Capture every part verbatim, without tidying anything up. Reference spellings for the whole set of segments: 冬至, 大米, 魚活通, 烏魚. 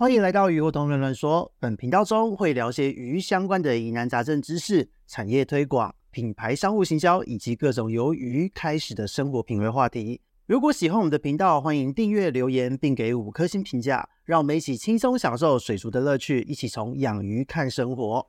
欢迎来到鱼活同人乱说，本频道中会聊些鱼相关的疑难杂症知识、产业推广、品牌商务行销以及各种由鱼开始的生活品味话题。如果喜欢我们的频道，欢迎订阅、留言，并给五颗星评价，让我们一起轻松享受水族的乐趣，一起从养鱼看生活。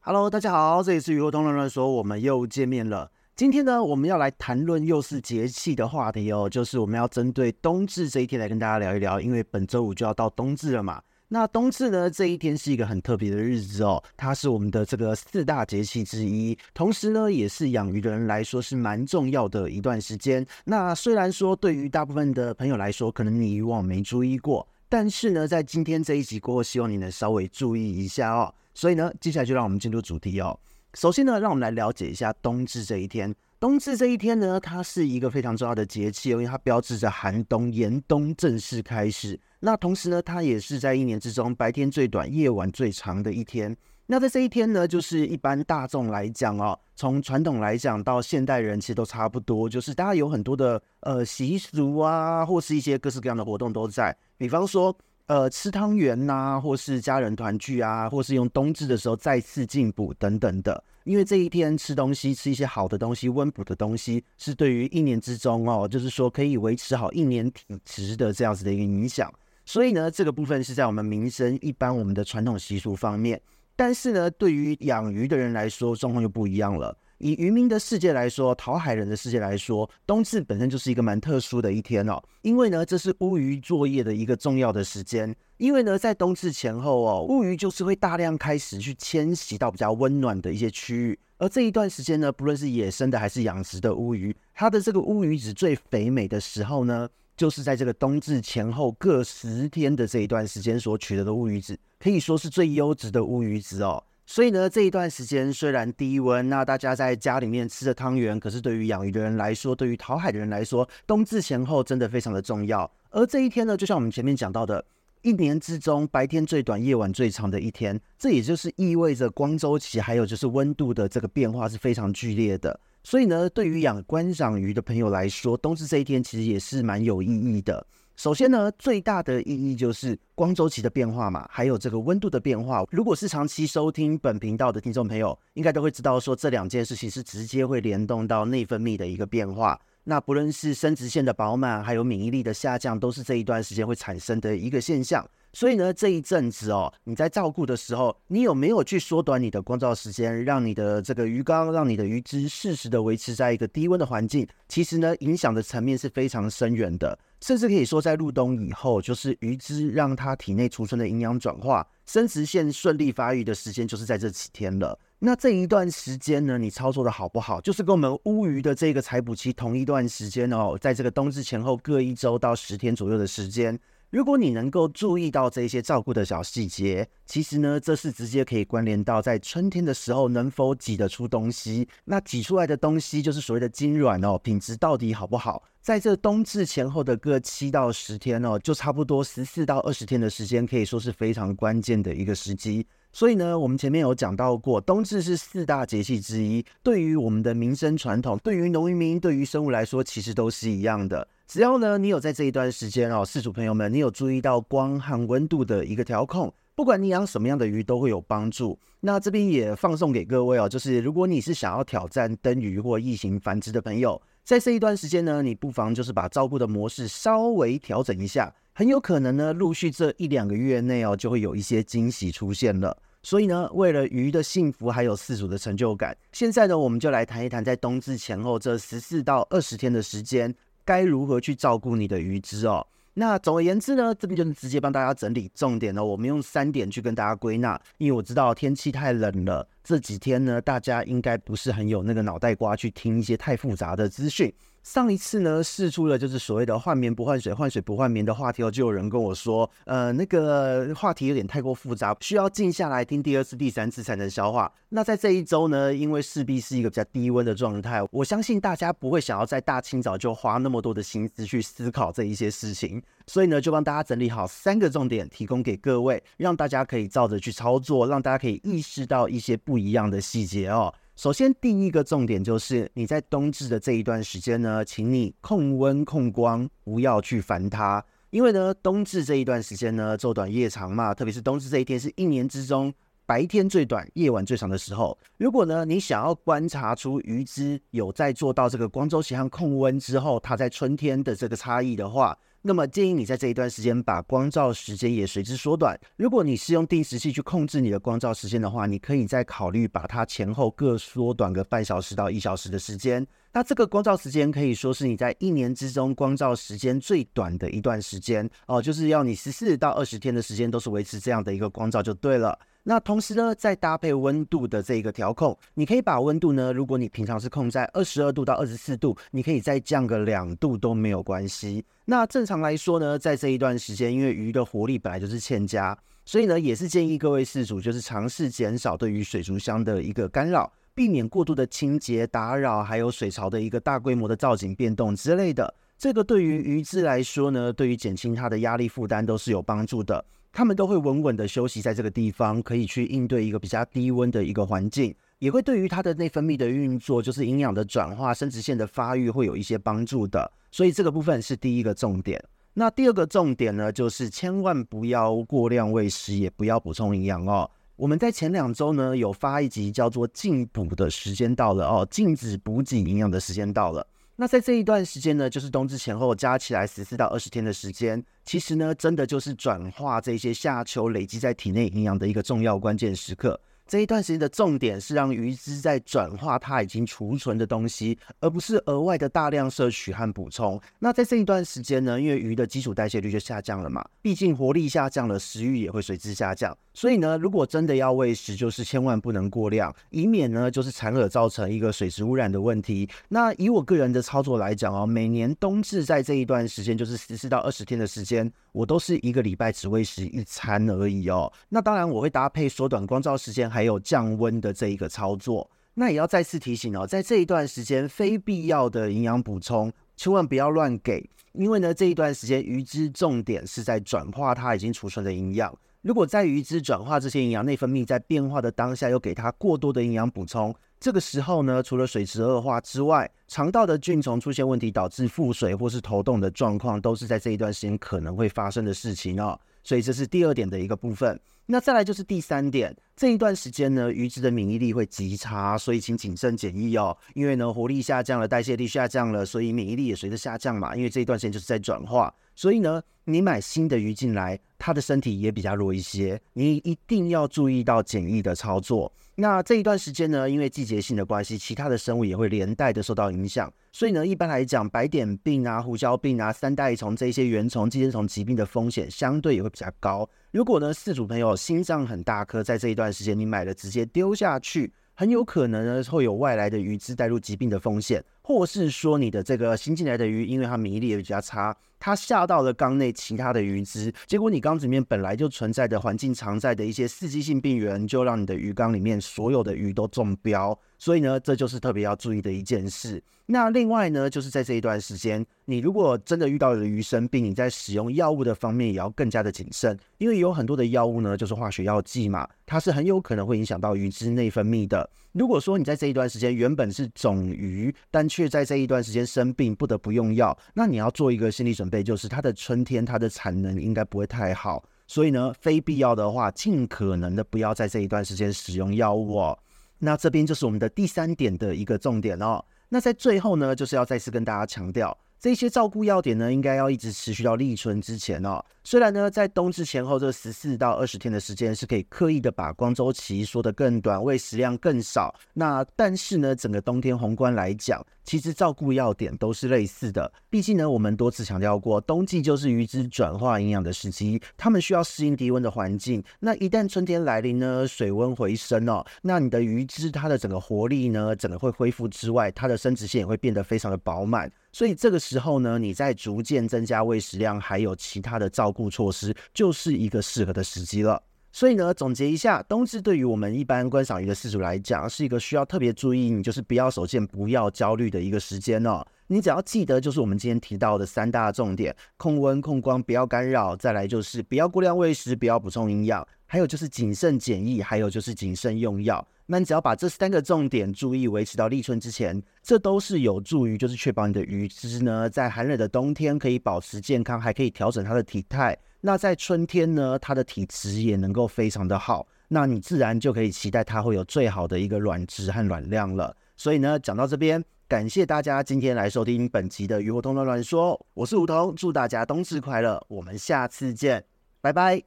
Hello， 大家好，这里是鱼活同人乱说，我们又见面了。今天呢，我们要来谈论又是节气的话题哦，就是我们要针对冬至这一天来跟大家聊一聊，因为本周五就要到冬至了嘛。那冬至呢，这一天是一个很特别的日子哦，它是我们的这个四大节气之一，同时呢，也是养鱼的人来说是蛮重要的一段时间。那虽然说对于大部分的朋友来说，可能你以往没注意过，但是呢，在今天这一集过后，希望你能稍微注意一下哦。所以呢，接下来就让我们进入主题哦。首先呢，让我们来了解一下冬至这一天。冬至这一天呢，它是一个非常重要的节气，因为它标志着寒冬严冬正式开始。那同时呢，它也是在一年之中白天最短、夜晚最长的一天。那在这一天呢，就是一般大众来讲哦，从传统来讲到现代人其实都差不多，就是大家有很多的呃习俗啊，或是一些各式各样的活动都在。比方说呃，吃汤圆啊，或是家人团聚啊，或是用冬至的时候再次进补等等的。因为这一天吃东西，吃一些好的东西，温补的东西，是对于一年之中哦，就是说可以维持好一年体质的这样子的一个影响。所以呢，这个部分是在我们民生一般我们的传统习俗方面。但是呢，对于养鱼的人来说，状况就不一样了。以渔民的世界来说，讨海人的世界来说，冬至本身就是一个蛮特殊的一天哦。因为呢，这是乌鱼作业的一个重要的时间。因为呢，在冬至前后哦，乌鱼就是会大量开始去迁徙到比较温暖的一些区域。而这一段时间呢，不论是野生的还是养殖的乌鱼，它的这个乌鱼子最肥美的时候呢，就是在这个冬至前后各十天的这一段时间所取得的乌鱼子，可以说是最优质的乌鱼子哦。所以呢，这一段时间虽然低温，那大家在家里面吃的汤圆，可是对于养鱼的人来说，对于讨海的人来说，冬至前后真的非常的重要。而这一天呢，就像我们前面讲到的，一年之中白天最短、夜晚最长的一天，这也就是意味着光周期还有就是温度的这个变化是非常剧烈的。所以呢，对于养观赏鱼的朋友来说，冬至这一天其实也是蛮有意义的。首先呢，最大的意义就是光周期的变化嘛，还有这个温度的变化。如果是长期收听本频道的听众朋友，应该都会知道说这两件事情是直接会联动到内分泌的一个变化。那不论是生殖腺的饱满，还有免疫力的下降，都是这一段时间会产生的一个现象。所以呢，这一阵子哦，你在照顾的时候，你有没有去缩短你的光照时间，让你的这个鱼缸，让你的鱼只适时的维持在一个低温的环境？其实呢，影响的层面是非常深远的，甚至可以说在入冬以后，就是鱼只让它体内储存的营养转化，生殖腺顺利发育的时间就是在这几天了。那这一段时间呢，你操作的好不好，就是跟我们乌鱼的这个采捕期同一段时间哦，在这个冬至前后各一周到十天左右的时间。如果你能够注意到这些照顾的小细节，其实呢，这是直接可以关联到在春天的时候能否挤得出东西。那挤出来的东西就是所谓的精卵哦，品质到底好不好？在这冬至前后的各七到十天哦，就差不多十四到二十天的时间，可以说是非常关键的一个时机。所以呢，我们前面有讲到过，冬至是四大节气之一，对于我们的民生传统，对于农渔民，对于生物来说，其实都是一样的。只要呢，你有在这一段时间哦，饲主朋友们，你有注意到光和温度的一个调控，不管你养什么样的鱼都会有帮助。那这边也放送给各位哦，就是如果你是想要挑战灯鱼或异形繁殖的朋友，在这一段时间呢，你不妨就是把照顾的模式稍微调整一下，很有可能呢，陆续这一两个月内哦，就会有一些惊喜出现了。所以呢，为了鱼的幸福还有饲主的成就感，现在呢，我们就来谈一谈在冬至前后这十四到二十天的时间，该如何去照顾你的鱼只哦。那总而言之呢，这边就是直接帮大家整理重点哦，我们用三点去跟大家归纳，因为我知道天气太冷了，这几天呢，大家应该不是很有那个脑袋瓜去听一些太复杂的资讯。上一次呢，释出了就是所谓的换眠不换水，换水不换眠的话题哦，就有人跟我说，呃，那个话题有点太过复杂，需要静下来听第二次、第三次才能消化。那在这一周呢，因为势必是一个比较低温的状态，我相信大家不会想要在大清早就花那么多的心思去思考这一些事情，所以呢，就帮大家整理好三个重点，提供给各位，让大家可以照着去操作，让大家可以意识到一些不一样的细节哦。首先第一个重点就是你在冬至的这一段时间呢，请你控温控光，不要去烦它。因为呢，冬至这一段时间呢，昼短夜长嘛，特别是冬至这一天是一年之中白天最短、夜晚最长的时候。如果呢，你想要观察出鱼只有在做到这个光周期和控温之后，它在春天的这个差异的话，那么建议你在这一段时间把光照时间也随之缩短。如果你是用定时器去控制你的光照时间的话，你可以再考虑把它前后各缩短个半小时到一小时的时间。那这个光照时间可以说是你在一年之中光照时间最短的一段时间哦，就是要你十四到二十天的时间都是维持这样的一个光照就对了。那同时呢，再搭配温度的这个调控，你可以把温度呢，如果你平常是控在二十二度到二十四度，你可以再降个两度都没有关系。那正常来说呢，在这一段时间，因为鱼的活力本来就是欠佳，所以呢，也是建议各位饲主就是尝试减少对于水族箱的一个干扰，避免过度的清洁打扰，还有水槽的一个大规模的造景变动之类的。这个对于鱼只来说呢，对于减轻它的压力负担都是有帮助的。他们都会稳稳的休息在这个地方，可以去应对一个比较低温的一个环境，也会对于它的内分泌的运作，就是营养的转化、生殖腺的发育会有一些帮助的。所以这个部分是第一个重点。那第二个重点呢，就是千万不要过量喂食，也不要补充营养哦。我们在前两周呢有发一集叫做禁补的时间到了哦，禁止补给营养的时间到了。那在这一段时间呢，就是冬至前后加起来十四到二十天的时间，其实呢，真的就是转化这些夏秋累积在体内营养的一个重要关键时刻。这一段时间的重点是让鱼只在转化它已经储存的东西，而不是额外的大量摄取和补充。那在这一段时间呢，因为鱼的基础代谢率就下降了嘛，毕竟活力下降了，食欲也会随之下降。所以呢，如果真的要喂食，就是千万不能过量，以免呢就是残饵造成一个水质污染的问题。那以我个人的操作来讲哦，每年冬至在这一段时间，就是十四到二十天的时间，我都是一个礼拜只喂食一餐而已哦。那当然我会搭配缩短光照时间，还有降温的这一个操作。那也要再次提醒哦，在这一段时间非必要的营养补充千万不要乱给，因为呢这一段时间鱼只重点是在转化它已经储存的营养。如果在鱼只转化这些营养内分泌在变化的当下又给它过多的营养补充，这个时候呢，除了水质恶化之外，肠道的菌虫出现问题导致腹水或是头痛的状况，都是在这一段时间可能会发生的事情哦。所以这是第二点的一个部分。那再来就是第三点，这一段时间呢，鱼只的免疫力会极差，所以请谨慎检疫哦。因为呢，活力下降了，代谢力下降了，所以免疫力也随着下降嘛。因为这一段时间就是在转化，所以呢，你买新的鱼进来，它的身体也比较弱一些，你一定要注意到检疫的操作。那这一段时间呢，因为季节性的关系，其他的生物也会连带的受到影响，所以呢，一般来讲，白点病啊、胡椒病啊、三代虫这些原虫、寄生虫疾病的风险相对也会比较高。如果呢，饲主朋友心脏很大颗，在这一段时间你买了直接丢下去，很有可能呢会有外来的鱼只带入疾病的风险，或是说你的这个新进来的鱼，因为它免疫力也比较差，它下到了缸内其他的鱼只，结果你缸子里面本来就存在的环境常在的一些刺激性病原，就让你的鱼缸里面所有的鱼都中标。所以呢，这就是特别要注意的一件事。那另外呢，就是在这一段时间，你如果真的遇到了鱼生病，你在使用药物的方面也要更加的谨慎，因为有很多的药物呢，就是化学药剂嘛，它是很有可能会影响到鱼只内分泌的。如果说你在这一段时间原本是种鱼，但却在这一段时间生病，不得不用药，那你要做一个心理准备，就是它的春天它的产能应该不会太好。所以呢，非必要的话，尽可能的不要在这一段时间使用药物哦。那这边就是我们的第三点的一个重点哦。那在最后呢，就是要再次跟大家强调，这些照顾要点呢，应该要一直持续到立春之前哦。虽然呢，在冬至前后这十四到二十天的时间是可以刻意的把光周期缩得更短，喂食量更少，那但是呢，整个冬天宏观来讲，其实照顾要点都是类似的。毕竟呢，我们多次强调过，冬季就是鱼只转化营养的时期，它们需要适应低温的环境。那一旦春天来临呢，水温回升哦，那你的鱼只它的整个活力呢，整个会恢复之外，它的生殖腺也会变得非常的饱满。所以这个时候呢，你在逐渐增加喂食量，还有其他的照顾措施，就是一个适合的时机了。所以呢，总结一下，冬至对于我们一般观赏鱼的饲主来讲，是一个需要特别注意，你就是不要手贱不要焦虑的一个时间哦。你只要记得就是我们今天提到的三大重点：控温、控光，不要干扰；再来就是不要过量喂食，不要补充营养；还有就是谨慎检疫，还有就是谨慎用药。那你只要把这三个重点注意维持到立春之前，这都是有助于就是确保你的鱼只呢在寒冷的冬天可以保持健康，还可以调整它的体态。那在春天呢，它的体质也能够非常的好，那你自然就可以期待它会有最好的一个卵质和卵量了。所以呢，讲到这边，感谢大家今天来收听本集的鱼活通乱乱说，我是梧桐，祝大家冬至快乐，我们下次见，拜拜。